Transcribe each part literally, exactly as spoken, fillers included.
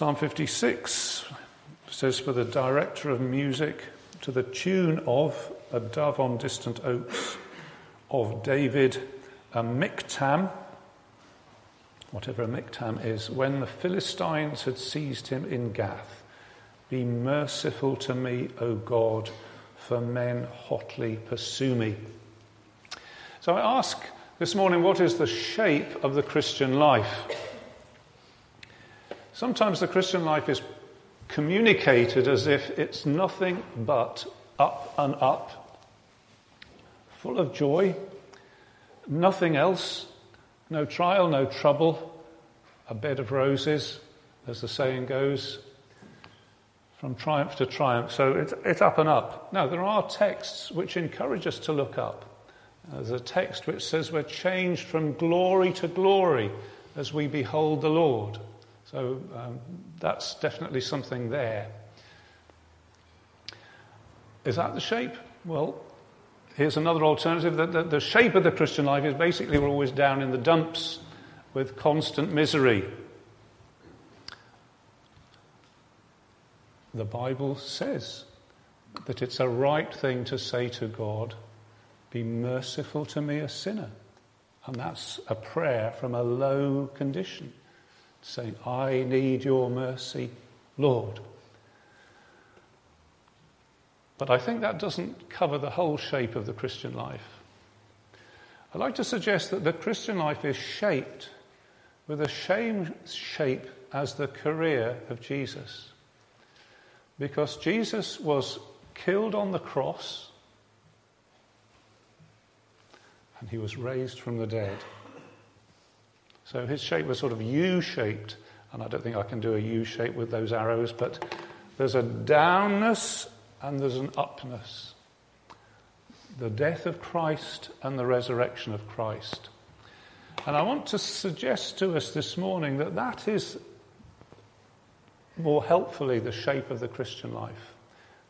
Psalm fifty-six says, "For the director of music, to the tune of A Dove on Distant Oaks, of David, a miktam," whatever a miktam is, "when the Philistines had seized him in Gath. Be merciful to me, O God, for men hotly pursue me." So I ask this morning, what is the shape of the Christian life? Sometimes the Christian life is communicated as if it's nothing but up and up, full of joy, nothing else, no trial, no trouble, a bed of roses, as the saying goes, from triumph to triumph. So it's, it's up and up. Now, there are texts which encourage us to look up. There's a text which says we're changed from glory to glory as we behold the Lord. So um, that's definitely something there. Is that the shape? Well, here's another alternative. The, the, the shape of the Christian life is basically we're always down in the dumps with constant misery. The Bible says that it's a right thing to say to God, "Be merciful to me, a sinner." And that's a prayer from a low condition, saying, "I need your mercy, Lord." But I think that doesn't cover the whole shape of the Christian life. I'd like to suggest that the Christian life is shaped with the same shape as the career of Jesus. Because Jesus was killed on the cross and he was raised from the dead. So his shape was sort of U-shaped, and I don't think I can do a U-shape with those arrows, but there's a downness and there's an upness. The death of Christ and the resurrection of Christ. And I want to suggest to us this morning that that is more helpfully the shape of the Christian life.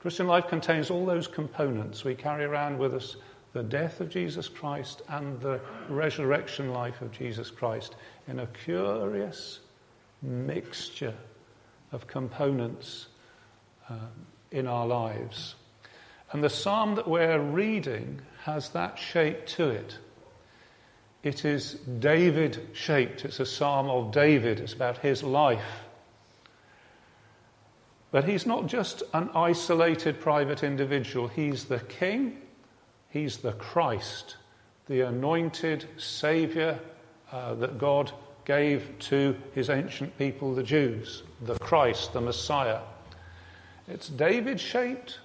Christian life contains all those components. We carry around with us the death of Jesus Christ and the resurrection life of Jesus Christ in a curious mixture of components um, in our lives. And the psalm that we're reading has that shape to it. It is David shaped. It's a psalm of David. It's about his life. But he's not just an isolated private individual. He's the king. He's the Christ, the anointed Saviour uh, that God gave to his ancient people, the Jews. The Christ, the Messiah. It's David-shaped.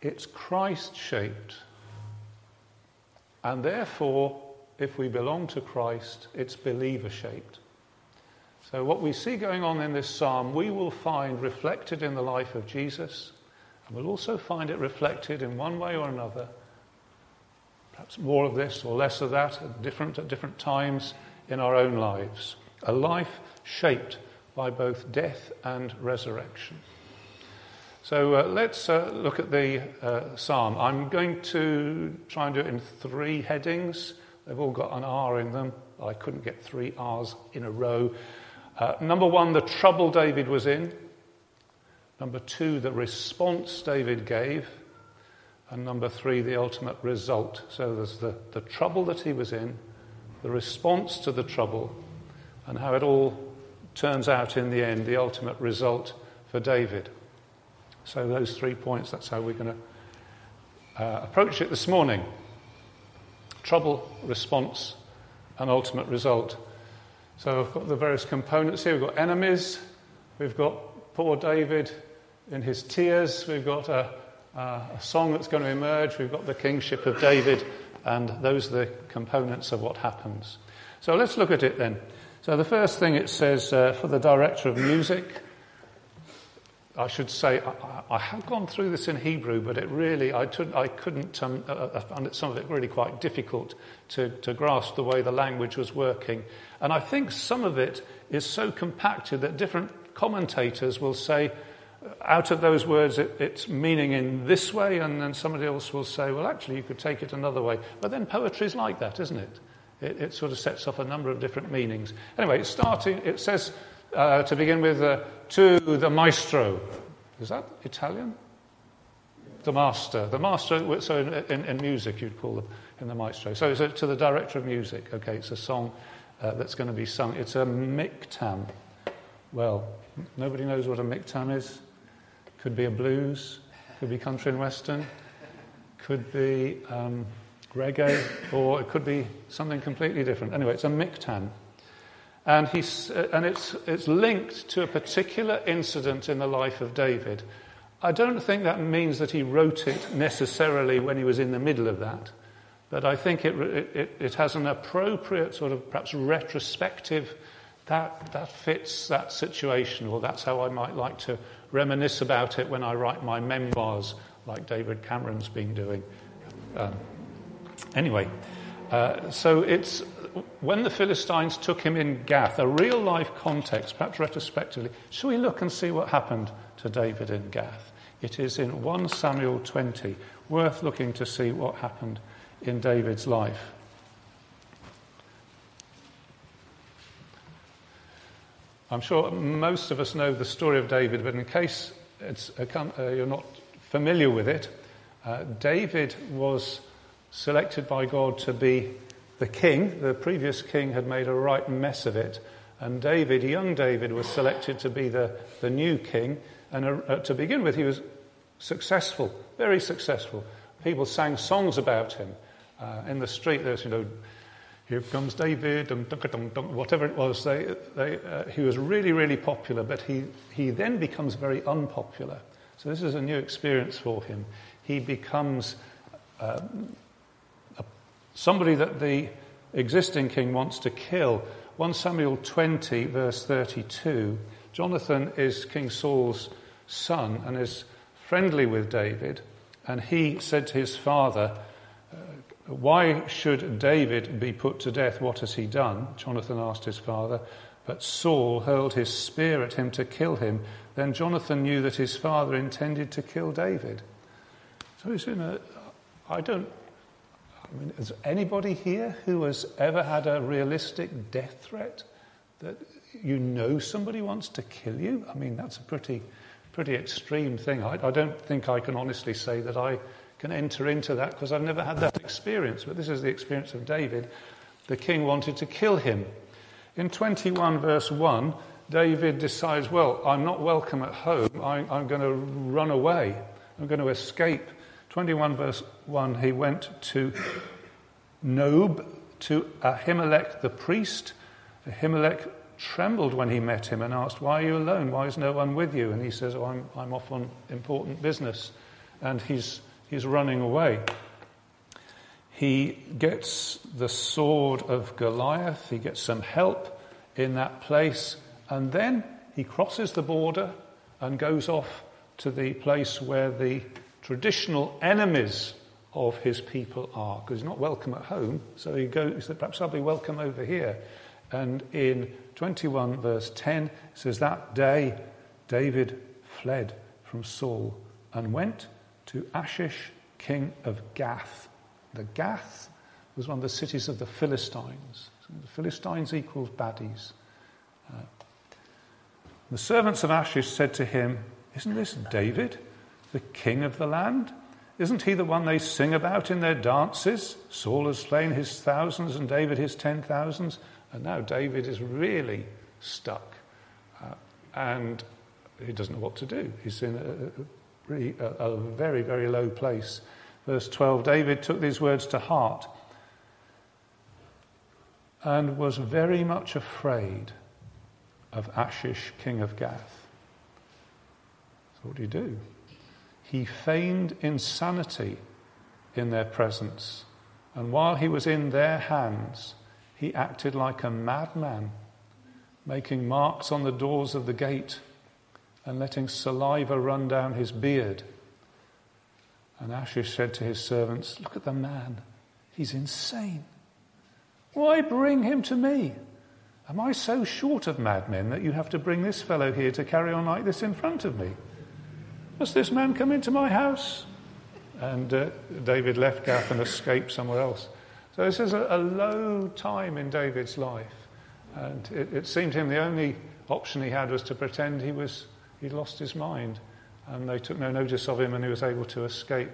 It's Christ-shaped. And therefore, if we belong to Christ, it's believer-shaped. So what we see going on in this psalm, we will find reflected in the life of Jesus. And we'll also find it reflected in one way or another, perhaps more of this or less of that, at different, at different times in our own lives. A life shaped by both death and resurrection. So uh, let's uh, look at the uh, psalm. I'm going to try and do it in three headings. They've all got an R in them. I couldn't get three R's in a row. Uh, number one, the trouble David was in. Number two, the response David gave. And number three, the ultimate result. So there's the, the trouble that he was in, the response to the trouble, and how it all turns out in the end, the ultimate result for David. So those three points, that's how we're going to uh, approach it this morning. Trouble, response, and ultimate result. So I've got the various components here. We've got enemies, we've got poor David in his tears, we've got a, uh, a song that's going to emerge, we've got the kingship of David, and those are the components of what happens. So let's look at it then. So the first thing it says, uh, for the director of music, I should say, I, I, I have gone through this in Hebrew, but it really, I, t- I couldn't, um, I found it, some of it really quite difficult to, to grasp the way the language was working. And I think some of it is so compacted that different commentators will say, out of those words, it, it's meaning in this way, and then somebody else will say, well, actually, you could take it another way. But then poetry's like that, isn't it? It, it sort of sets off a number of different meanings. Anyway, it's starting, it says, Uh, to begin with, uh, to the maestro. Is that Italian? The master. The master, so in, in, in music you'd call them, in the maestro. So it's a, to the director of music. Okay, it's a song uh, that's going to be sung. It's a miktam. Well, nobody knows what a miktam is. Could be a blues, could be country and western, could be um, reggae, or it could be something completely different. Anyway, it's a miktam. And, he's, uh, and it's, it's linked to a particular incident in the life of David. I don't think that means that he wrote it necessarily when he was in the middle of that, but I think it, it, it has an appropriate sort of perhaps retrospective, that, that fits that situation, or that's how I might like to reminisce about it when I write my memoirs, like David Cameron's been doing. Um, anyway, uh, so it's... When the Philistines took him in Gath, a real-life context, perhaps retrospectively, shall we look and see what happened to David in Gath? It is in First Samuel twenty, worth looking to see what happened in David's life. I'm sure most of us know the story of David, but in case it's a, you're not familiar with it, uh, David was selected by God to be the king. The previous king had made a right mess of it, and David, young David, was selected to be the, the new king, and uh, to begin with he was successful, very successful. People sang songs about him. Uh, in the street there's, you know, here comes David, dum, dum, dum, dum, whatever it was. They, they, uh, he was really, really popular, but he, he then becomes very unpopular. So this is a new experience for him. He becomes... Uh, Somebody that the existing king wants to kill. First Samuel twenty, verse thirty-two. Jonathan is King Saul's son and is friendly with David. And he said to his father, "Why should David be put to death? What has he done?" Jonathan asked his father. But Saul hurled his spear at him to kill him. Then Jonathan knew that his father intended to kill David. So he's in a... I don't... I mean, is anybody here who has ever had a realistic death threat that you know somebody wants to kill you? I mean, that's a pretty pretty extreme thing. I, I don't think I can honestly say that I can enter into that because I've never had that experience. But this is the experience of David. The king wanted to kill him. In twenty-one verse one, David decides, well, I'm not welcome at home. I, I'm going to run away. I'm going to escape. twenty-one verse one, he went to Nob, to Ahimelech the priest. Ahimelech trembled when he met him and asked, "Why are you alone? Why is no one with you?" And he says, oh, I'm, I'm off on important business. And he's, he's running away. He gets the sword of Goliath. He gets some help in that place. And then he crosses the border and goes off to the place where the traditional enemies of his people are, because he's not welcome at home, so he goes, he said, perhaps I'll be welcome over here. And in twenty-one verse ten, it says, that day David fled from Saul and went to Achish, king of Gath. The Gath was one of the cities of the Philistines. So the Philistines equals baddies. Uh, the servants of Achish said to him, "Isn't this David, the king of the land? Isn't he the one they sing about in their dances? Saul has slain his thousands and David his ten thousands." And now David is really stuck. Uh, and he doesn't know what to do. He's in a, a, a very, very low place. Verse twelve, David took these words to heart and was very much afraid of Achish, king of Gath. So what do you do? He feigned insanity in their presence, and while he was in their hands, he acted like a madman, making marks on the doors of the gate and letting saliva run down his beard. And Achish said to his servants, "Look at the man, he's insane. Why bring him to me? Am I so short of madmen that you have to bring this fellow here to carry on like this in front of me? Must this man come into my house?" And uh, David left Gath and escaped somewhere else. So this is a, a low time in David's life. And it, it seemed to him the only option he had was to pretend he was he'd lost his mind. And they took no notice of him, and he was able to escape.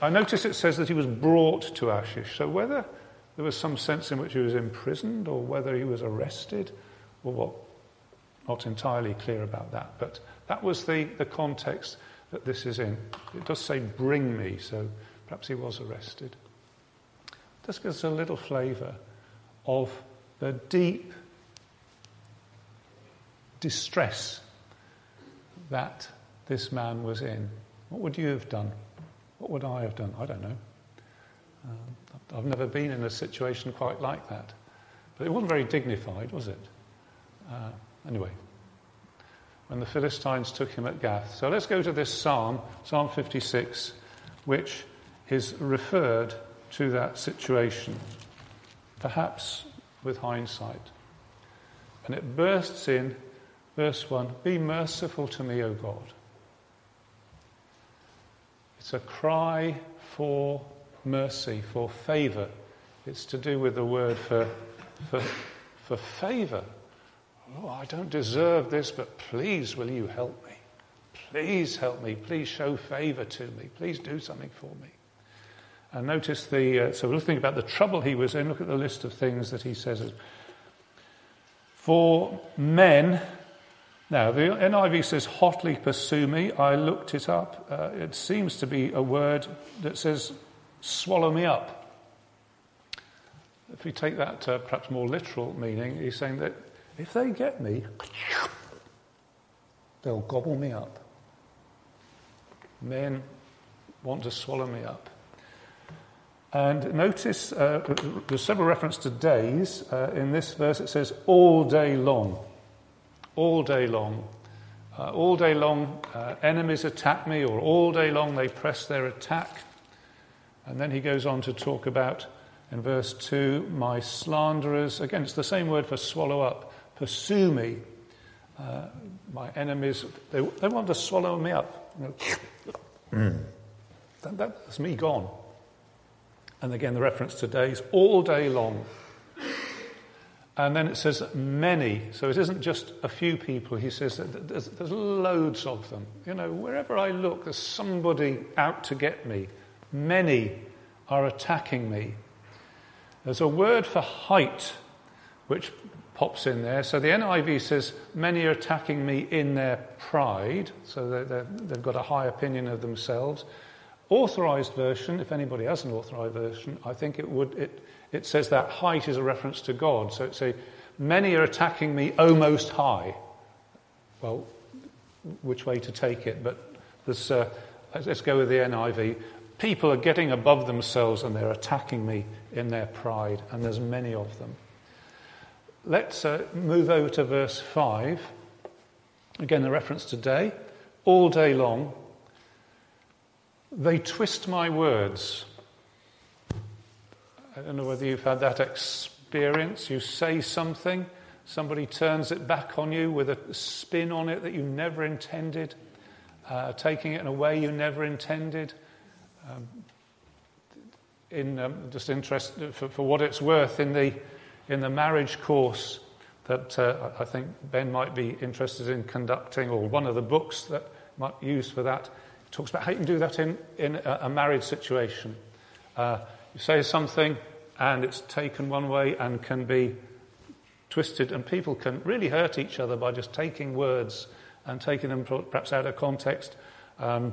I notice it says that he was brought to Achish. So whether there was some sense in which he was imprisoned or whether he was arrested or what, not entirely clear about that. But that was the, the context that this is in. It does say, bring me, so perhaps he was arrested. This gives us a little flavour of the deep distress that this man was in. What would you have done? What would I have done? I don't know. Um, I've never been in a situation quite like that. But it wasn't very dignified, was it? Uh, anyway, when the Philistines took him at Gath. So let's go to this psalm, Psalm fifty-six, which is referred to that situation, perhaps with hindsight. And it bursts in, verse one, "Be merciful to me, O God." It's a cry for mercy, for favour. It's to do with the word for for, for favour. Oh, I don't deserve this, but please will you help me? Please help me. Please show favour to me. Please do something for me. And notice the, uh, so we're looking about the trouble he was in. Look at the list of things that he says. For men... Now, the N I V says, hotly pursue me. I looked it up. Uh, it seems to be a word that says, swallow me up. If you take that uh, perhaps more literal meaning, he's saying that if they get me, they'll gobble me up. Men want to swallow me up. And notice, uh, there's several references to days. Uh, in this verse it says, all day long. All day long, uh, all day long uh, enemies attack me, or all day long they press their attack. And then he goes on to talk about, in verse two, my slanderers. Again, it's the same word for swallow up. Pursue me. Uh, my enemies, they, they want to swallow me up. You know, that, that's me gone. And again, the reference to days, all day long. And then it says many, so it isn't just a few people. He says that there's, there's loads of them. You know, wherever I look, there's somebody out to get me. Many are attacking me. There's a word for height, which pops in there. So the N I V says many are attacking me in their pride, so they're, they're, they've got a high opinion of themselves. Authorized version, if anybody has an authorized version, I think it would... It, It says that height is a reference to God. So it says, many are attacking me, O Most High. Well, which way to take it? But this, uh, let's go with the N I V. People are getting above themselves and they're attacking me in their pride. And there's many of them. Let's uh, move over to verse five. Again, the reference to day. All day long, they twist my words. I don't know whether you've had that experience. You say something, somebody turns it back on you with a spin on it that you never intended, uh, taking it in a way you never intended. Um, in um, just interest for, for what it's worth, in the in the marriage course that uh, I think Ben might be interested in conducting, or one of the books that might be used for that, it talks about how you can do that in in a, a marriage situation. Uh, You say something and it's taken one way and can be twisted, and people can really hurt each other by just taking words and taking them perhaps out of context um,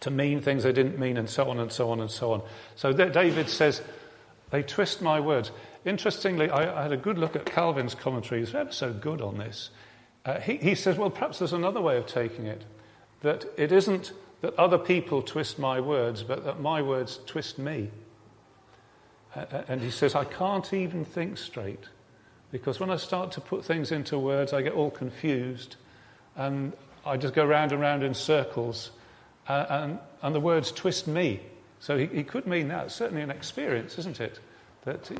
to mean things they didn't mean, and so on and so on and so on. So David says, they twist my words. Interestingly, I, I had a good look at Calvin's commentary. He's ever so good on this. Uh, he, he says, well, perhaps there's another way of taking it, that it isn't that other people twist my words, but that my words twist me. And he says, I can't even think straight, because when I start to put things into words, I get all confused, and I just go round and round in circles, uh, and, and the words twist me. So he, he could mean that. It's certainly an experience, isn't it? That,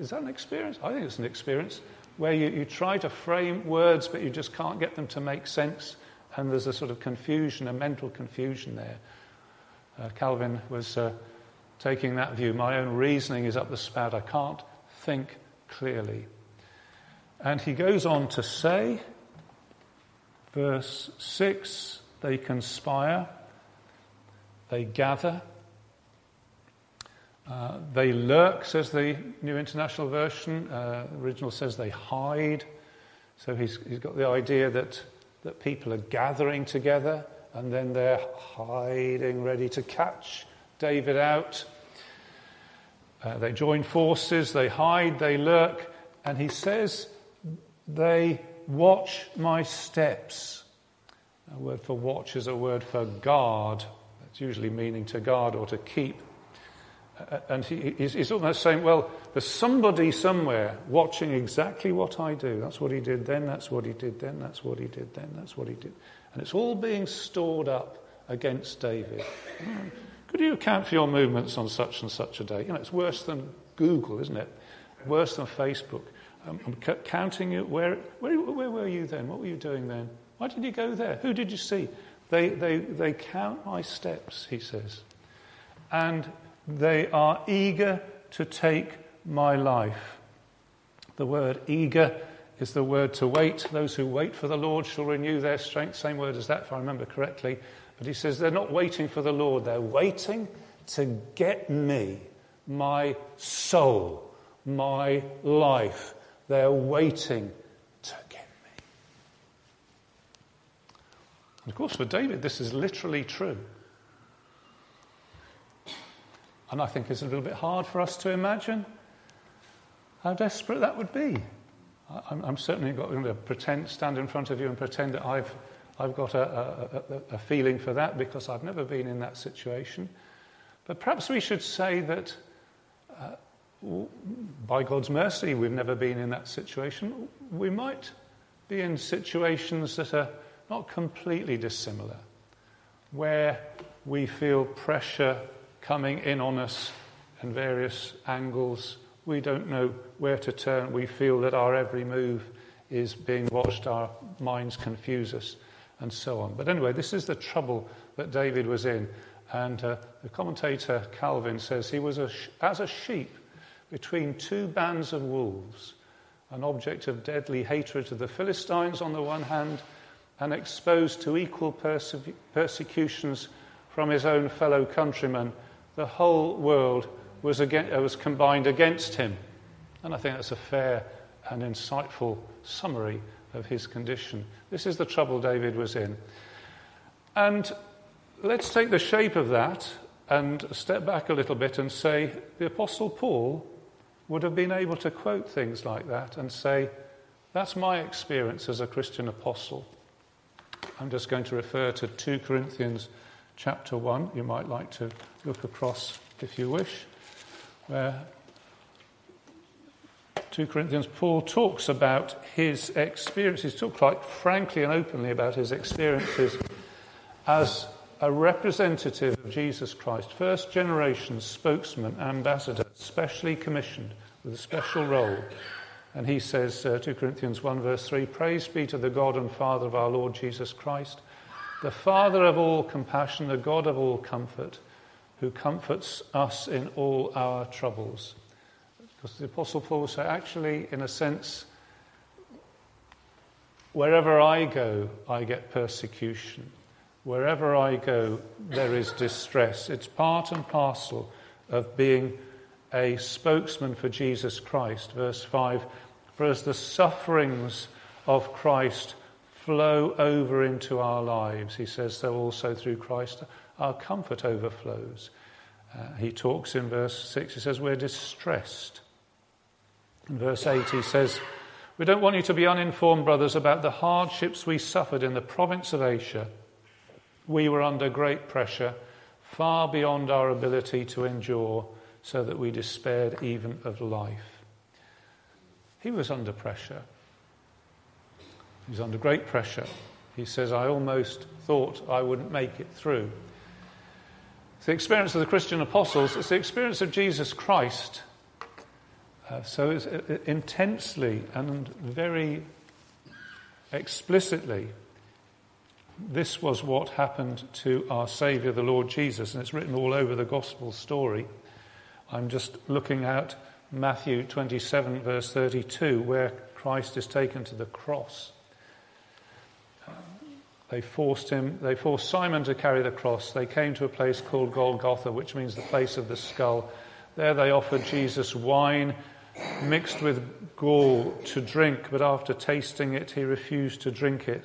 is that an experience? I think it's an experience where you, you try to frame words, but you just can't get them to make sense, and there's a sort of confusion, a mental confusion there. Uh, Calvin was... Uh, Taking that view, my own reasoning is up the spout. I can't think clearly. And he goes on to say, verse six, they conspire, they gather, uh, they lurk, says the New International Version. Uh, the original says they hide. So he's, he's got the idea that, that people are gathering together and then they're hiding, ready to catch David out. Uh, they join forces, they hide, they lurk, and he says they watch my steps. A word for watch is a word for guard. That's usually meaning to guard or to keep. Uh, and he, he's, he's almost saying, well, there's somebody somewhere watching exactly what I do. That's what he did then, that's what he did then, that's what he did then, that's what he did. And it's all being stored up against David. Could you account for your movements on such and such a day? You know, it's worse than Google, isn't it? Worse than Facebook. Um, I'm c- counting you. Where, where where were you then? What were you doing then? Why did you go there? Who did you see? They they they count my steps, he says. And they are eager to take my life. The word eager is the word to wait. Those who wait for the Lord shall renew their strength. Same word as that, if I remember correctly. But he says they're not waiting for the Lord. They're waiting to get me, my soul, my life. They're waiting to get me. And of course, for David, this is literally true. And I think it's a little bit hard for us to imagine how desperate that would be. I'm, I'm certainly not going to pretend, stand in front of you and pretend that I've I've got a, a, a, a feeling for that, because I've never been in that situation. But perhaps we should say that uh, by God's mercy, we've never been in that situation. We might be in situations that are not completely dissimilar, where we feel pressure coming in on us in various angles. We don't know where to turn. We feel that our every move is being watched. Our minds confuse us, and so on. But anyway, this is the trouble that David was in. And uh, the commentator Calvin says he was a sh- as a sheep between two bands of wolves, an object of deadly hatred to the Philistines on the one hand, and exposed to equal perse- persecutions from his own fellow countrymen. The whole world was, against, uh, was combined against him. And I think that's a fair and insightful summary of his condition. This is the trouble David was in. And let's take the shape of that and step back a little bit and say the Apostle Paul would have been able to quote things like that and say, that's my experience as a Christian apostle. I'm just going to refer to Second Corinthians chapter one. You might like to look across if you wish, where Second Corinthians, Paul talks about his experiences, talks quite frankly and openly about his experiences as a representative of Jesus Christ, first generation spokesman, ambassador, specially commissioned with a special role. And he says, uh, Second Corinthians one verse three, praise be to the God and Father of our Lord Jesus Christ, the Father of all compassion, the God of all comfort, who comforts us in all our troubles. Because the Apostle Paul said, actually, in a sense, wherever I go, I get persecution. Wherever I go, there is distress. It's part and parcel of being a spokesman for Jesus Christ. Verse five, for as the sufferings of Christ flow over into our lives, he says, so also through Christ our comfort overflows. Uh, he talks in verse six, he says, we're distressed. In verse eight, he says, we don't want you to be uninformed, brothers, about the hardships we suffered in the province of Asia. We were under great pressure, far beyond our ability to endure, so that we despaired even of life. He was under pressure. He was under great pressure. He says, I almost thought I wouldn't make it through. It's the experience of the Christian apostles. It's the experience of Jesus Christ. Uh, so it's uh, intensely and very explicitly, this was what happened to our Saviour, the Lord Jesus. And it's written all over the gospel story. I'm just looking at Matthew twenty-seven, verse thirty-two, where Christ is taken to the cross. They forced him. They forced Simon to carry the cross. They came to a place called Golgotha, which means the place of the skull. There they offered Jesus wine mixed with gall to drink, but after tasting it, he refused to drink it.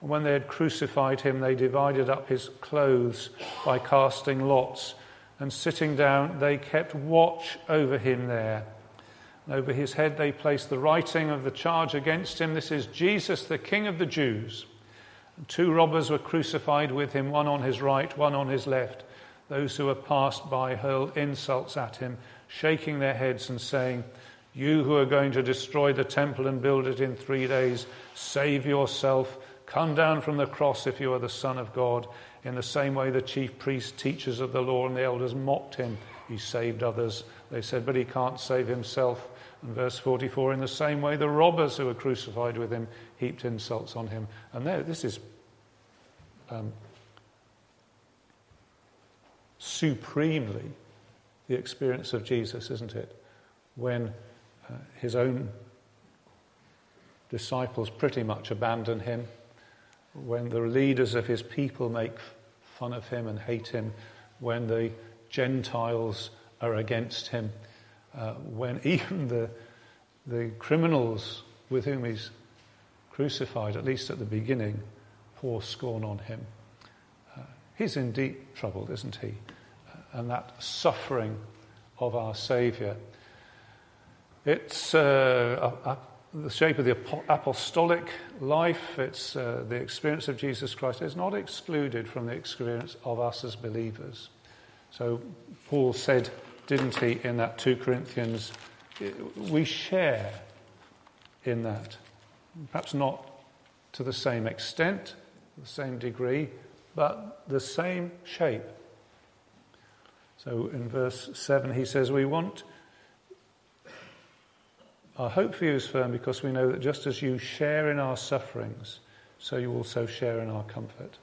And when they had crucified him, they divided up his clothes by casting lots. And sitting down, they kept watch over him there. And over his head they placed the writing of the charge against him. This is Jesus, the King of the Jews. And two robbers were crucified with him, one on his right, one on his left. Those who were passed by hurled insults at him, shaking their heads and saying, "You who are going to destroy the temple and build it in three days, save yourself. Come down from the cross if you are the Son of God." In the same way, the chief priests, teachers of the law, and the elders mocked him. "He saved others," they said, "but he can't save himself." And verse forty-four, in the same way, the robbers who were crucified with him heaped insults on him. And there, this is um, supremely the experience of Jesus, isn't it? When uh, his own disciples pretty much abandon him, when the leaders of his people make fun of him and hate him, when the Gentiles are against him, uh, when even the the criminals with whom he's crucified, at least at the beginning, pour scorn on him. Uh, he's in deep trouble, isn't he? Uh, and that suffering of our Saviour, it's uh, a, a the shape of the apostolic life. It's uh, the experience of Jesus Christ. It's not excluded from the experience of us as believers. So Paul said, didn't he, in that Second Corinthians, we share in that. Perhaps not to the same extent, the same degree, but the same shape. So in verse seven he says, we want... Our hope for you is firm because we know that just as you share in our sufferings, so you also share in our comfort.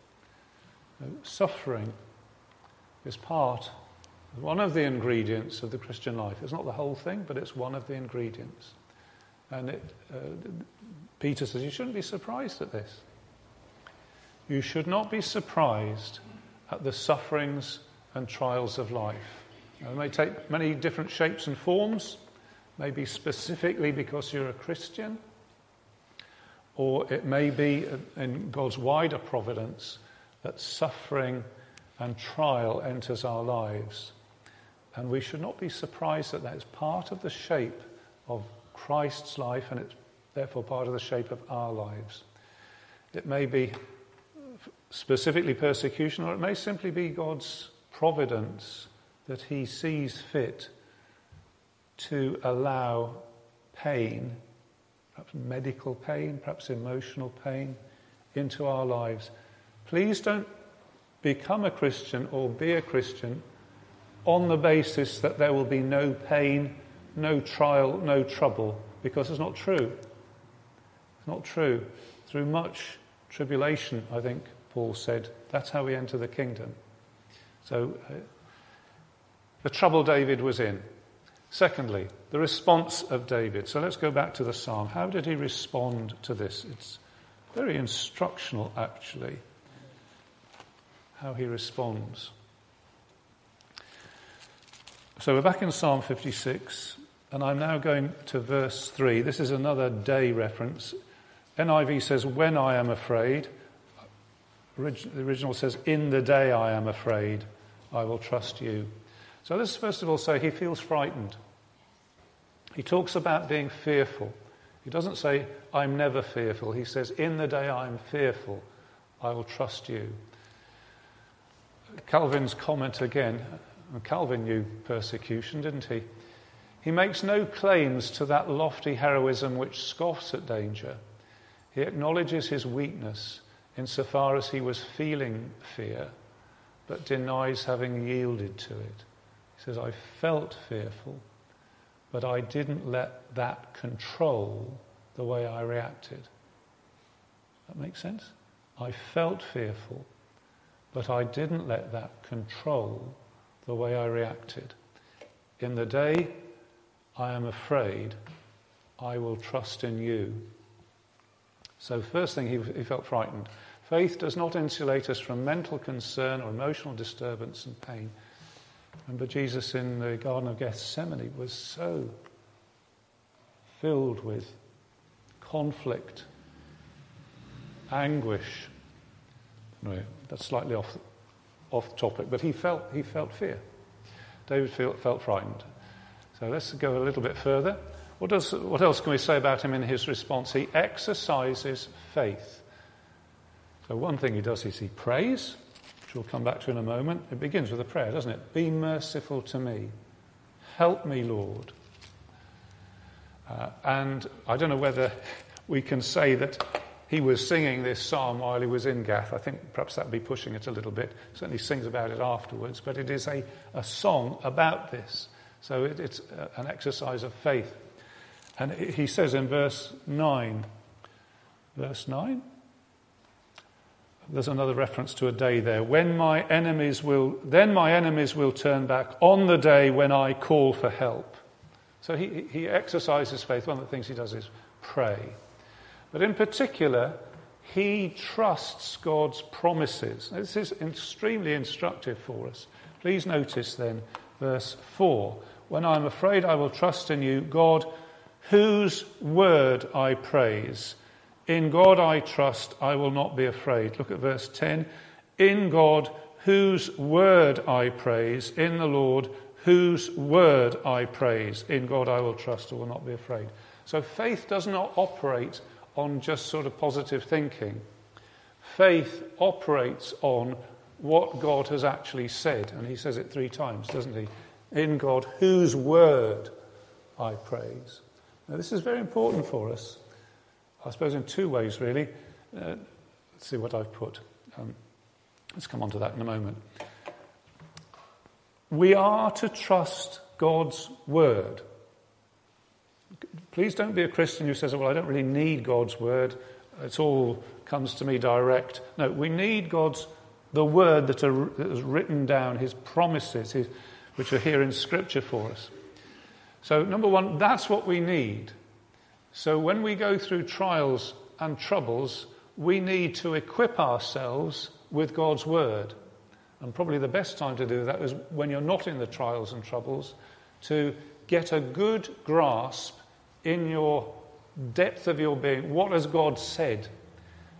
Suffering is part, one of the ingredients of the Christian life. It's not the whole thing, but it's one of the ingredients. And it, uh, Peter says, you shouldn't be surprised at this. You should not be surprised at the sufferings and trials of life. Now, they may take many different shapes and forms, maybe specifically because you're a Christian, or it may be in God's wider providence that suffering and trial enters our lives. And we should not be surprised at that. It's part of the shape of Christ's life, and it's therefore part of the shape of our lives. It may be specifically persecution, or it may simply be God's providence that he sees fit to allow pain, perhaps medical pain, perhaps emotional pain, into our lives. Please don't become a Christian or be a Christian on the basis that there will be no pain, no trial, no trouble, because it's not true. It's not true. Through much tribulation, I think Paul said, that's how we enter the kingdom. So uh, the trouble David was in. Secondly, the response of David. So let's go back to the psalm. How did he respond to this? It's very instructional, actually, how he responds. So we're back in Psalm fifty-six, and I'm now going to verse three. This is another day reference. N I V says, when I am afraid. The original says, in the day I am afraid, I will trust you. So let's first of all say he feels frightened. He talks about being fearful. He doesn't say, I'm never fearful. He says, in the day I am fearful, I will trust you. Calvin's comment again, and Calvin knew persecution, didn't he? He makes no claims to that lofty heroism which scoffs at danger. He acknowledges his weakness insofar as he was feeling fear, but denies having yielded to it. He says, I felt fearful, but I didn't let that control the way I reacted. That makes sense? I felt fearful, but I didn't let that control the way I reacted. In the day I am afraid, I will trust in you. So first thing, he, he felt frightened. Faith does not insulate us from mental concern or emotional disturbance and pain. Remember, Jesus in the Garden of Gethsemane was so filled with conflict, anguish. Anyway, that's slightly off off topic, but he felt he felt fear. David felt, felt frightened. So let's go a little bit further. What does what else can we say about him in his response? He exercises faith. So one thing he does is he prays, which we'll come back to in a moment. It begins with a prayer, doesn't it? Be merciful to me. Help me, Lord. Uh, and I don't know whether we can say that he was singing this psalm while he was in Gath. I think perhaps that would be pushing it a little bit. Certainly sings about it afterwards, but it is a, a song about this. So it, it's a, an exercise of faith. And he says in verse nine, verse nine, there's another reference to a day there. When my enemies will, then my enemies will turn back on the day when I call for help. So he, he exercises faith. One of the things he does is pray. But in particular, he trusts God's promises. This is extremely instructive for us. Please notice then verse four. When I am afraid, I will trust in you, God, whose word I praise. In God I trust, I will not be afraid. Look at verse ten. In God, whose word I praise. In the Lord, whose word I praise. In God I will trust, I will not be afraid. So faith does not operate on just sort of positive thinking. Faith operates on what God has actually said. And he says it three times, doesn't he? In God, whose word I praise. Now, this is very important for us, I suppose, in two ways, really. Uh, let's see what I've put. Um, let's come on to that in a moment. We are to trust God's word. Please don't be a Christian who says, well, I don't really need God's word. It's all comes to me direct. No, we need God's, the word that, are, that is written down, his promises, his, which are here in Scripture for us. So, number one, that's what we need. So when we go through trials and troubles, we need to equip ourselves with God's word. And probably the best time to do that is when you're not in the trials and troubles, to get a good grasp in your depth of your being, what has God said?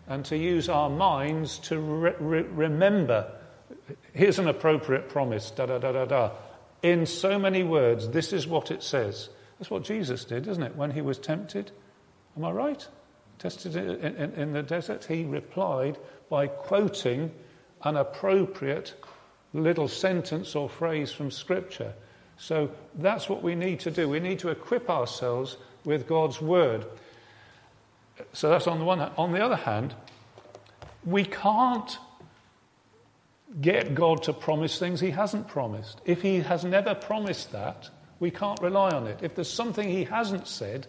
And to use our minds to re- re- remember, here's an appropriate promise, da-da-da-da-da. In so many words, this is what it says. That's what Jesus did, isn't it? When he was tempted, am I right? Tested in, in, in the desert, he replied by quoting an appropriate little sentence or phrase from Scripture. So that's what we need to do. We need to equip ourselves with God's word. So that's on the one hand. On the other hand, we can't get God to promise things he hasn't promised. If he has never promised that, we can't rely on it. If there's something he hasn't said,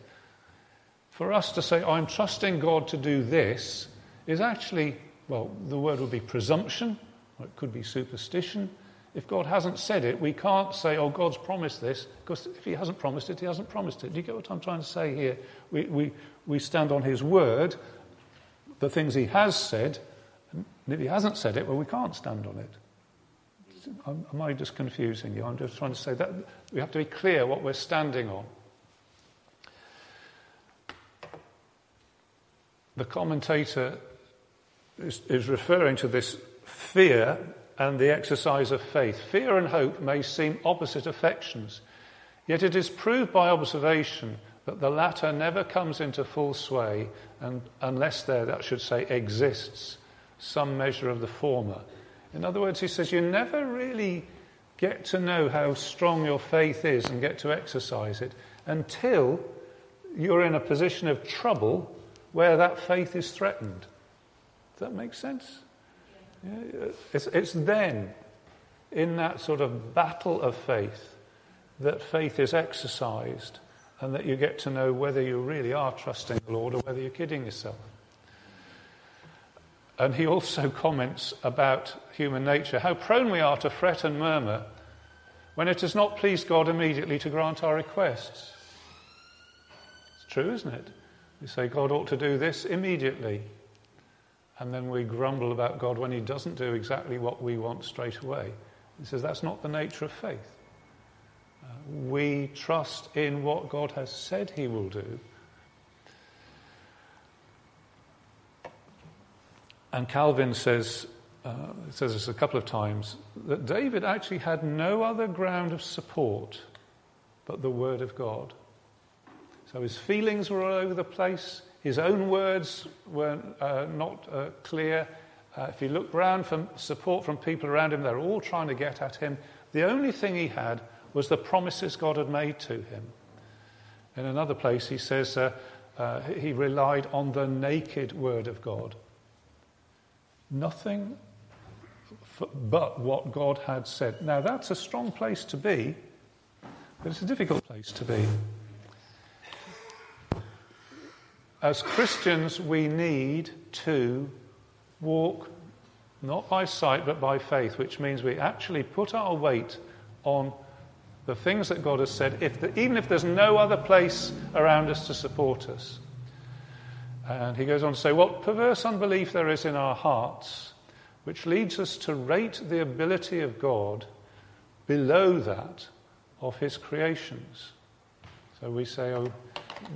for us to say, I'm trusting God to do this, is actually, well, the word would be presumption, or it could be superstition. If God hasn't said it, we can't say, oh, God's promised this, because if he hasn't promised it, he hasn't promised it. Do you get what I'm trying to say here? We we, we stand on his word, the things he has said, and if he hasn't said it, well, we can't stand on it. Am, am I just confusing you? I'm just trying to say that we have to be clear what we're standing on. The commentator is, is referring to this fear and the exercise of faith. Fear and hope may seem opposite affections, yet it is proved by observation that the latter never comes into full sway and unless there, that should say, exists some measure of the former. In other words, he says you never really get to know how strong your faith is and get to exercise it until you're in a position of trouble where that faith is threatened. Does that make sense? It's, it's then, in that sort of battle of faith, that faith is exercised and that you get to know whether you really are trusting the Lord or whether you're kidding yourself. And he also comments about human nature, how prone we are to fret and murmur when it has not pleased God immediately to grant our requests. It's true, isn't it? We say God ought to do this immediately. And then we grumble about God when he doesn't do exactly what we want straight away. He says that's not the nature of faith. Uh, we trust in what God has said he will do. And Calvin says, uh, says this a couple of times, that David actually had no other ground of support but the word of God. So his feelings were all over the place. His own words were uh, not uh, clear. Uh, if you look round for support from people around him, they're all trying to get at him. The only thing he had was the promises God had made to him. In another place, he says uh, uh, he relied on the naked word of God. Nothing f- but what God had said. Now, that's a strong place to be, but it's a difficult place to be. As Christians, we need to walk not by sight but by faith, which means we actually put our weight on the things that God has said, if the, even if there's no other place around us to support us. And he goes on to say, what perverse unbelief there is in our hearts, which leads us to rate the ability of God below that of his creations. So we say, oh,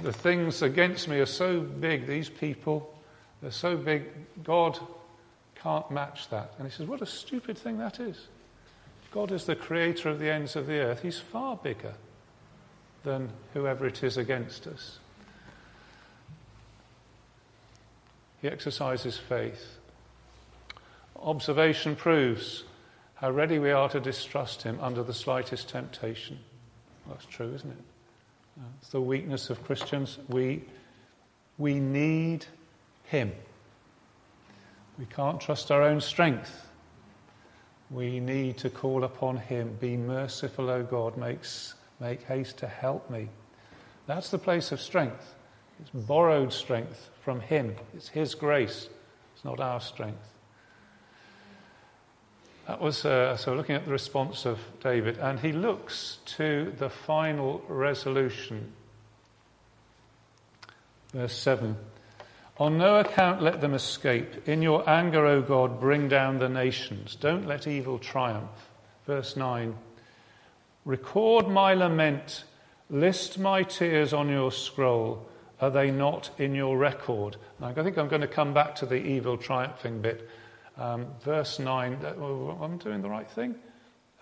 the things against me are so big, these people, they're so big, God can't match that. And he says, what a stupid thing that is. God is the creator of the ends of the earth. He's far bigger than whoever it is against us. He exercises faith. Observation proves how ready we are to distrust him under the slightest temptation. That's true, isn't it? It's the weakness of Christians. We we need him. We can't trust our own strength. We need to call upon him. Be merciful, O God, makes, make haste to help me. That's the place of strength. It's borrowed strength from him. It's his grace. It's not our strength. That was, uh, so looking at the response of David, and he looks to the final resolution. Verse seven. On no account let them escape. In your anger, O God, bring down the nations. Don't let evil triumph. Verse nine. Record my lament. List my tears on your scroll. Are they not in your record? Now, I think I'm going to come back to the evil triumphing bit. Um, verse nine, oh, I'm doing the right thing?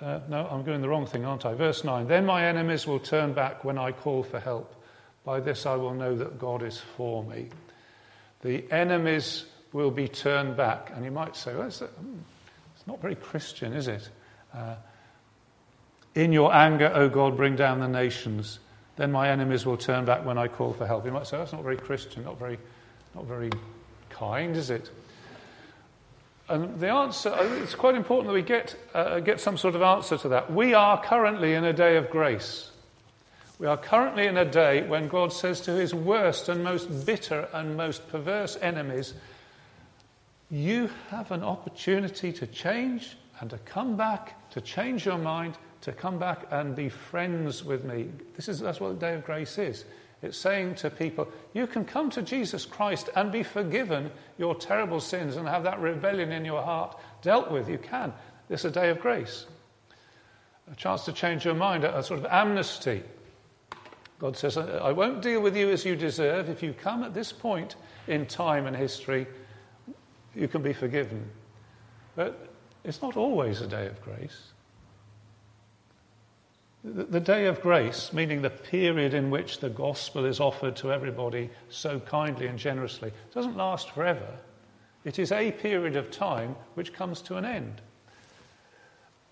Uh, no, I'm doing the wrong thing, aren't I? Verse nine, then my enemies will turn back when I call for help. By this I will know that God is for me. The enemies will be turned back. And you might say, well, it's, uh, it's not very Christian, is it? Uh, in your anger, O God, bring down the nations. Then my enemies will turn back when I call for help. You might say, that's not very Christian, not very, not very kind, is it? And the answer, it's quite important that we get uh, get some sort of answer to that. We are currently in a day of grace. We are currently in a day when God says to his worst and most bitter and most perverse enemies, you have an opportunity to change and to come back, to change your mind, to come back and be friends with me. This is that's what the day of grace is. It's saying to people, you can come to Jesus Christ and be forgiven your terrible sins and have that rebellion in your heart dealt with. You can. This is a day of grace. A chance to change your mind, a sort of amnesty. God says, I won't deal with you as you deserve. If you come at this point in time and history, you can be forgiven. But it's not always a day of grace. The day of grace, meaning the period in which the gospel is offered to everybody so kindly and generously, doesn't last forever. It is a period of time which comes to an end.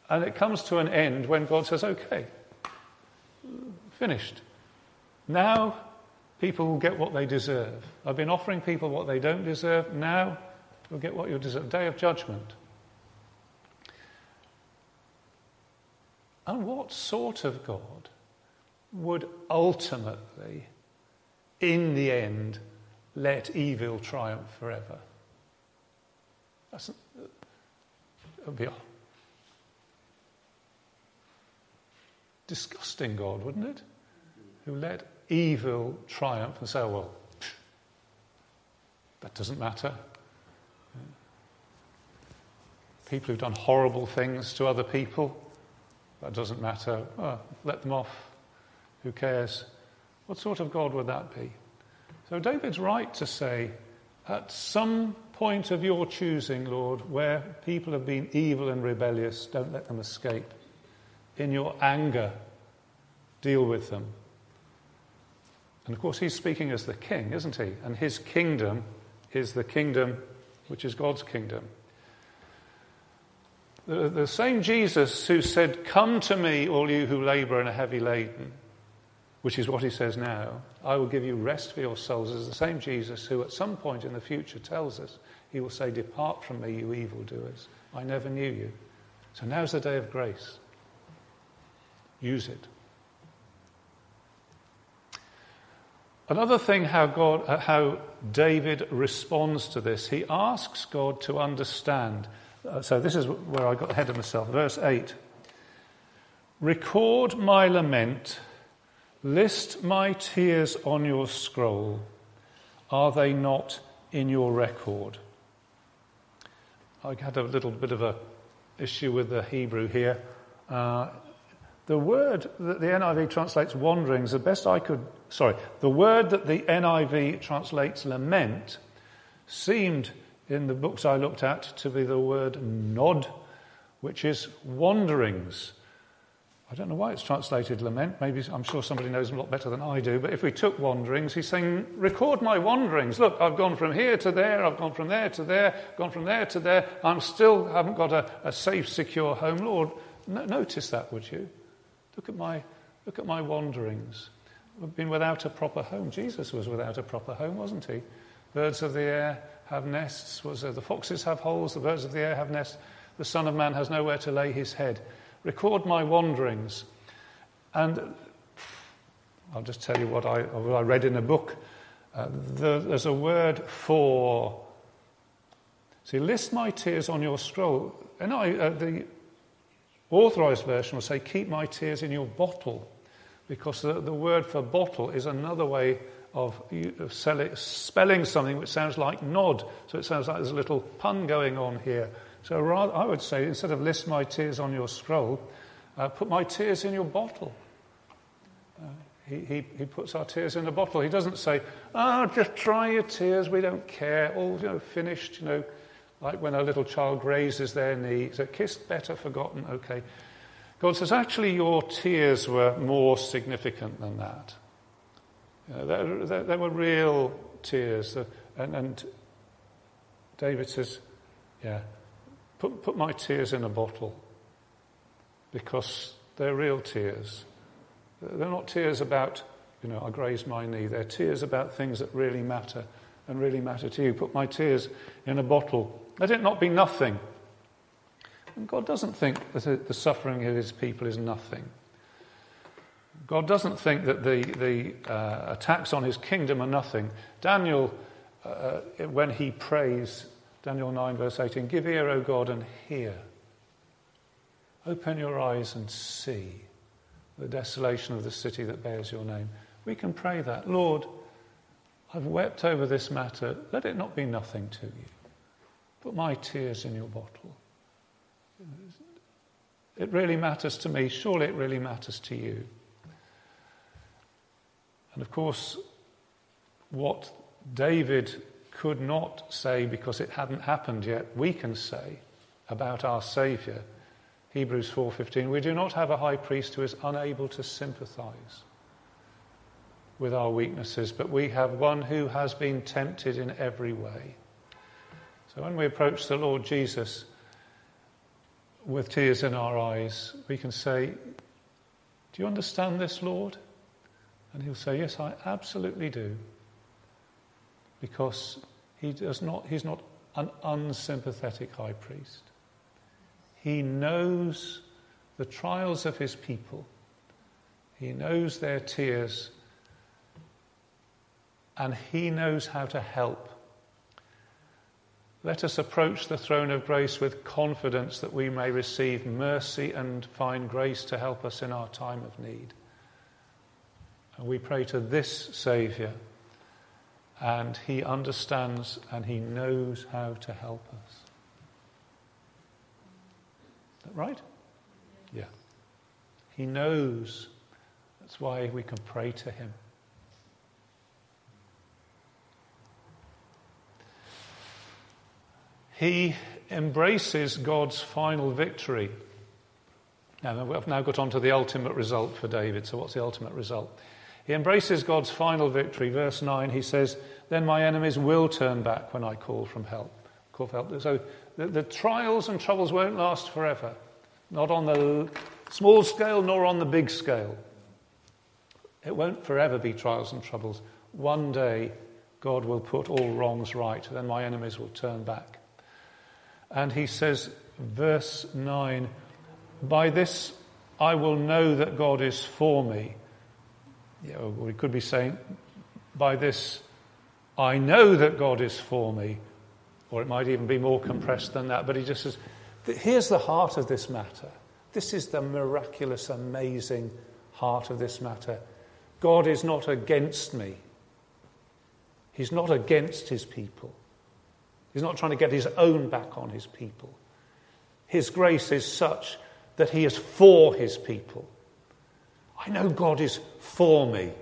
And it comes to an end when God says, okay, finished. Now people will get what they deserve. I've been offering people what they don't deserve. Now you'll get what you deserve. Day of judgment. And what sort of God would ultimately, in the end, let evil triumph forever? That's, that'd be a disgusting God, wouldn't it? Who let evil triumph and say, well, that doesn't matter. People who've done horrible things to other people, that doesn't matter. Oh, let them off. Who cares? What sort of God would that be? So David's right to say, at some point of your choosing, Lord, where people have been evil and rebellious, don't let them escape. In your anger, deal with them. And of course, he's speaking as the king, isn't he? And his kingdom is the kingdom which is God's kingdom. The, the same Jesus who said, come to me, all you who labour and are heavy laden, which is what he says now, I will give you rest for your souls, is the same Jesus who at some point in the future tells us, he will say, depart from me, you evildoers. I never knew you. So now's the day of grace. Use it. Another thing, how God, uh, how David responds to this, he asks God to understand. Uh, so this is where I got ahead of myself. Verse eight. Record my lament, list my tears on your scroll. Are they not in your record? I had a little bit of an issue with the Hebrew here. Uh, The word that the N I V translates wanderings, the best I could, sorry, the word that the N I V translates lament seemed in the books I looked at to be the word nod, which is wanderings. I don't know why it's translated lament. Maybe, I'm sure somebody knows a lot better than I do, but if we took wanderings, he's saying, record my wanderings. Look, I've gone from here to there, I've gone from there to there, gone from there to there. I'm still haven't got a, a safe, secure home. Lord, no, notice that, would you? Look at my, look at my wanderings. I've been without a proper home. Jesus was without a proper home, wasn't he? Birds of the air have nests. Was there, the foxes have holes. The birds of the air have nests. The Son of Man has nowhere to lay his head. Record my wanderings. And I'll just tell you what I, what I read in a book. Uh, the, there's a word for. See, list my tears on your scroll. And I, uh, the... Authorized Version will say, keep my tears in your bottle, because the, the word for bottle is another way of, of selling, spelling something which sounds like nod. So it sounds like there's a little pun going on here. So rather, I would say, instead of list my tears on your scroll, uh, put my tears in your bottle. Uh, he, he, he puts our tears in a bottle. He doesn't say, ah, oh, just dry your tears, we don't care, all you know, finished, you know, like when a little child grazes their knee, so kissed, better, forgotten, okay. God says, actually, your tears were more significant than that. You know, they, they, they were real tears. And, and David says, yeah, put, put my tears in a bottle, because they're real tears. They're not tears about, you know, I grazed my knee. They're tears about things that really matter and really matter to you. Put my tears in a bottle. Let it not be nothing. And God doesn't think that the suffering of his people is nothing. God doesn't think that the, the uh, attacks on his kingdom are nothing. Daniel, uh, when he prays, Daniel nine verse eighteen, give ear, O God, and hear. Open your eyes and see the desolation of the city that bears your name. We can pray that. Lord, I've wept over this matter. Let it not be nothing to you. Put my tears in your bottle. It really matters to me. Surely it really matters to you. And of course, what David could not say because it hadn't happened yet, we can say about our Saviour. Hebrews four fifteen, we do not have a high priest who is unable to sympathise with our weaknesses, but we have one who has been tempted in every way. So when we approach the Lord Jesus with tears in our eyes, we can say, do you understand this, Lord? And he'll say, yes, I absolutely do. Because he does not, he's not an unsympathetic high priest. He knows the trials of his people. He knows their tears, and he knows how to help. Let us approach the throne of grace with confidence that we may receive mercy and find grace to help us in our time of need. And we pray to this Saviour, and he understands and he knows how to help us. Is that right? Yeah. He knows. That's why we can pray to him. He embraces God's final victory. Now, I've now got on to the ultimate result for David. So what's the ultimate result? He embraces God's final victory. Verse nine, he says, then my enemies will turn back when I call for help. Call for help. So the, the trials and troubles won't last forever. Not on the small scale, nor on the big scale. It won't forever be trials and troubles. One day, God will put all wrongs right. Then my enemies will turn back. And he says, verse nine, by this I will know that God is for me. Yeah, or we could be saying, by this I know that God is for me. Or it might even be more compressed than that. But he just says, here's the heart of this matter. This is the miraculous, amazing heart of this matter. God is not against me. He's not against his people. He's not trying to get his own back on his people. His grace is such that he is for his people. I know God is for me.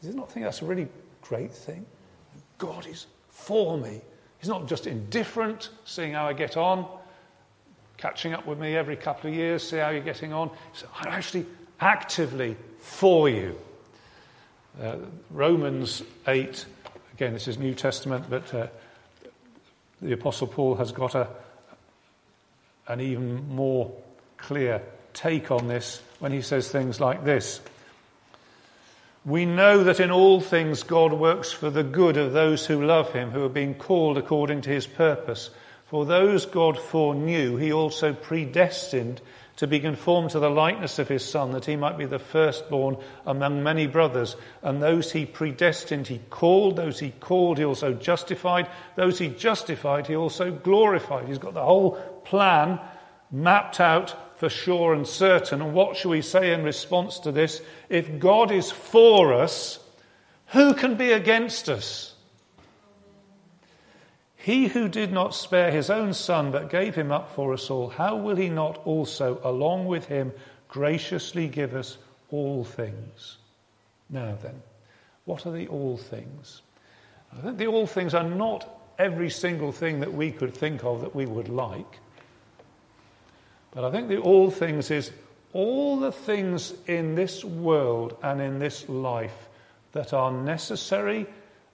Do you not think that's a really great thing? God is for me. He's not just indifferent, seeing how I get on, catching up with me every couple of years, see how you're getting on. So I'm actually actively for you. Uh, Romans eight. Again, this is New Testament, but uh, the Apostle Paul has got a, an even more clear take on this when he says things like this. We know that in all things God works for the good of those who love him, who are being called according to his purpose. For those God foreknew, he also predestined to be conformed to the likeness of his Son, that he might be the firstborn among many brothers. And those he predestined, he called. Those he called, he also justified. Those he justified, he also glorified. He's got the whole plan mapped out for sure and certain. And what shall we say in response to this? If God is for us, who can be against us? He who did not spare his own son, but gave him up for us all, how will he not also, along with him, graciously give us all things? Now then, what are the all things? I think the all things are not every single thing that we could think of that we would like. But I think the all things is all the things in this world and in this life that are necessary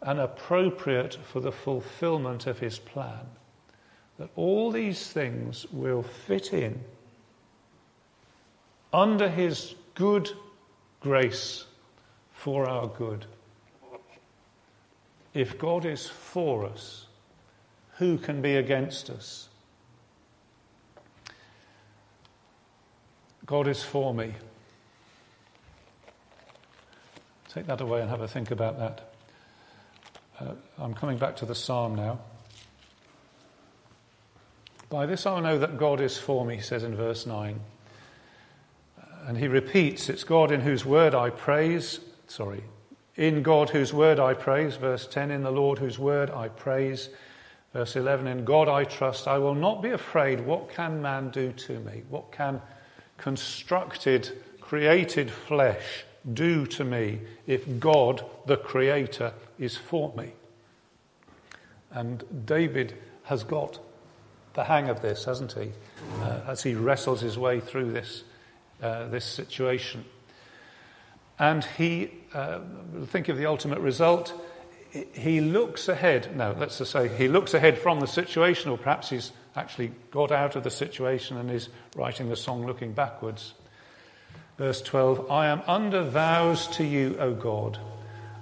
and appropriate for the fulfillment of his plan. That all these things will fit in under his good grace for our good. If God is for us, who can be against us? God is for me. Take that away and have a think about that. Uh, I'm coming back to the psalm now. By this I know that God is for me, he says in verse nine. And he repeats, it's God in whose word I praise, sorry, in God whose word I praise, verse ten, in the Lord whose word I praise, verse eleven, in God I trust, I will not be afraid, what can man do to me? What can constructed, created flesh do to me if God, the Creator, is for me? And David has got the hang of this, hasn't he? Uh, as he wrestles his way through this uh, this situation. And he, uh, think of the ultimate result, he looks ahead. Now, let's just say he looks ahead from the situation, or perhaps he's actually got out of the situation and is writing the song looking backwards. Verse twelve, I am under vows to you, O God.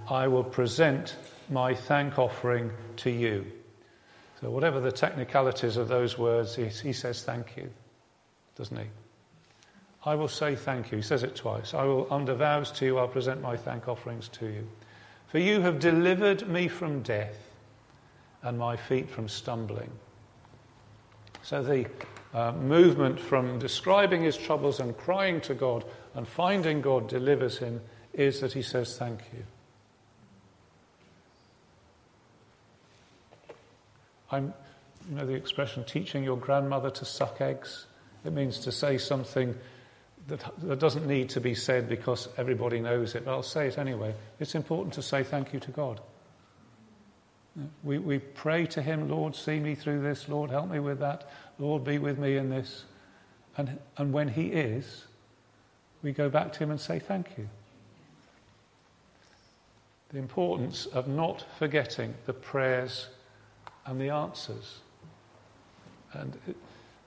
I will present my thank offering to you. So whatever the technicalities of those words, he, he says thank you, doesn't he? I will say thank you. He says it twice. I will under vows to you, I'll present my thank offerings to you. For you have delivered me from death and my feet from stumbling. So the uh, movement from describing his troubles and crying to God and finding God delivers him is that he says thank you. I'm, you know the expression, teaching your grandmother to suck eggs? It means to say something that, that doesn't need to be said because everybody knows it, but I'll say it anyway. It's important to say thank you to God. We, we pray to him, Lord, see me through this, Lord, help me with that, Lord, be with me in this. And, and when he is, we go back to him and say thank you. The importance of not forgetting the prayers and the answers. And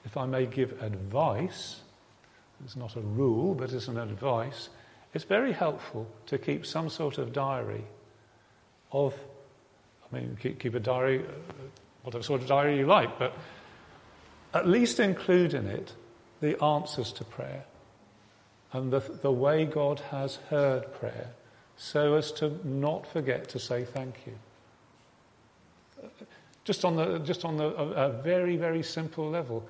if I may give advice, it's not a rule, but it's an advice, it's very helpful to keep some sort of diary of, I mean, keep, keep a diary, whatever sort of diary you like, but at least include in it the answers to prayer and the, the way God has heard prayer so as to not forget to say thank you. Just on the just on the a, a very very simple level,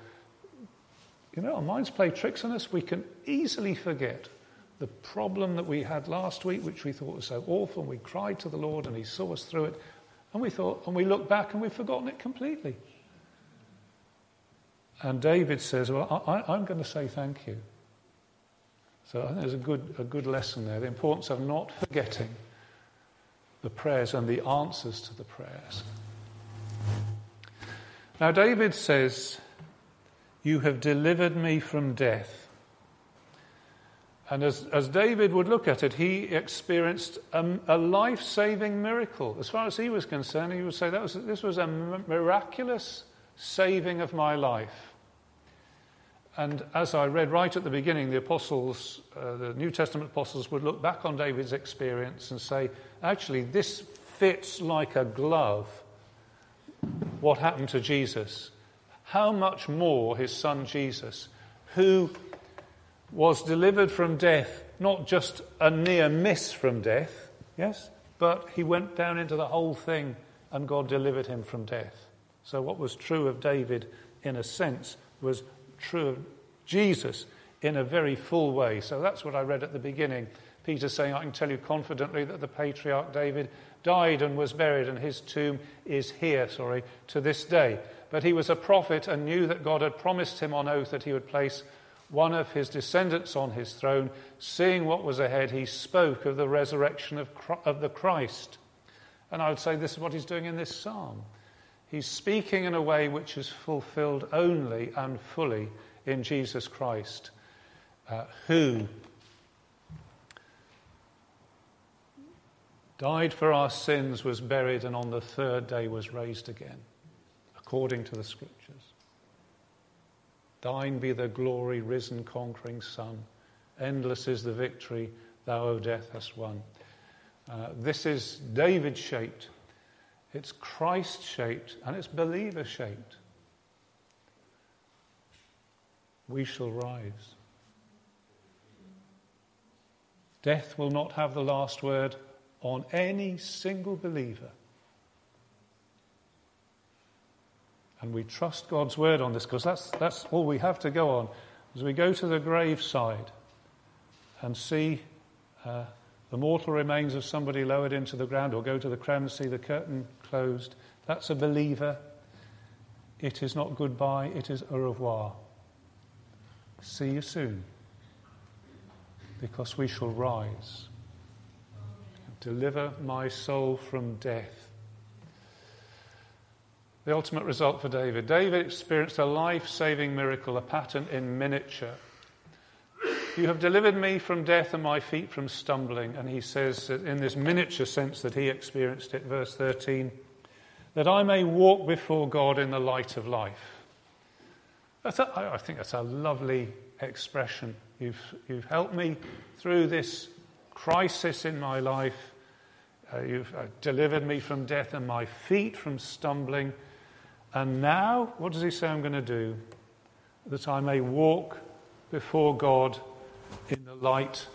you know, our minds play tricks on us. We can easily forget the problem that we had last week, which we thought was so awful, and we cried to the Lord, and He saw us through it. And we thought, and we look back, and we've forgotten it completely. And David says, "Well, I, I, I'm going to say thank you." So I think there's a good a good lesson there: the importance of not forgetting the prayers and the answers to the prayers. Now David says, you have delivered me from death. And as, as David would look at it, he experienced a, a life-saving miracle. As far as he was concerned, he would say, that was, this was a miraculous saving of my life. And as I read right at the beginning, the apostles, uh, the New Testament apostles would look back on David's experience and say, actually, this fits like a glove what happened to Jesus, how much more his son Jesus, who was delivered from death, not just a near miss from death, yes, but he went down into the whole thing and God delivered him from death. So what was true of David, in a sense, was true of Jesus in a very full way. So that's what I read at the beginning. Peter saying, I can tell you confidently that the patriarch David died and was buried, and his tomb is here, sorry, to this day. But he was a prophet and knew that God had promised him on oath that he would place one of his descendants on his throne. Seeing what was ahead, he spoke of the resurrection of, of the Christ. And I would say this is what he's doing in this psalm. He's speaking in a way which is fulfilled only and fully in Jesus Christ, uh, who died for our sins, was buried, and on the third day was raised again, according to the Scriptures. Thine be the glory, risen, conquering Son. Endless is the victory thou, O death, hast won. Uh, this is David-shaped, it's Christ-shaped, and it's believer-shaped. We shall rise. Death will not have the last word on any single believer. And we trust God's word on this because that's that's all we have to go on. As we go to the graveside and see uh, the mortal remains of somebody lowered into the ground, or go to the crown and see the curtain closed, that's a believer. It is not goodbye, it is au revoir. See you soon, because we shall rise. Deliver my soul from death. The ultimate result for David. David experienced a life-saving miracle, a pattern in miniature. You have delivered me from death and my feet from stumbling. And he says that in this miniature sense that he experienced it, verse thirteen, that I may walk before God in the light of life. That's a, I think that's a lovely expression. You've, you've helped me through this crisis in my life. Uh, you've uh, delivered me from death and my feet from stumbling. And now, what does he say I'm going to do? That I may walk before God in the light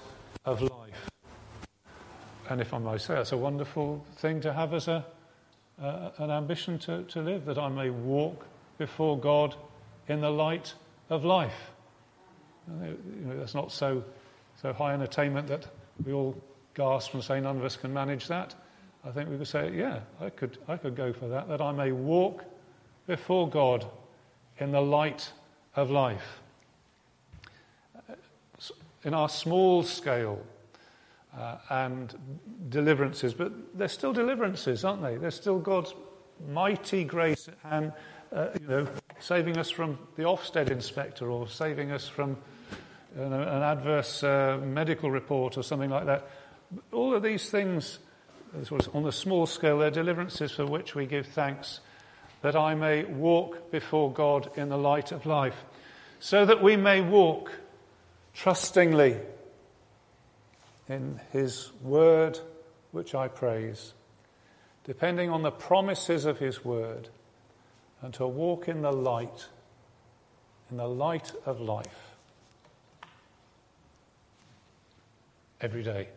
of life. And if I may say, that's a wonderful thing to have as a uh, an ambition to, to live, that I may walk before God in the light of life. You know, that's not so, so high an attainment that we all gasp and say none of us can manage that. I think we could say, yeah, I could, I could go for that, that I may walk before God in the light of life. In our small scale uh, and deliverances, but they're still deliverances, aren't they? They're still God's mighty grace at hand, uh, you know, saving us from the Ofsted inspector or saving us from you know, an adverse uh, medical report or something like that. All of these things, on the small scale, they're deliverances for which we give thanks, that I may walk before God in the light of life, so that we may walk trustingly in his word, which I praise, depending on the promises of his word, and to walk in the light, in the light of life, every day.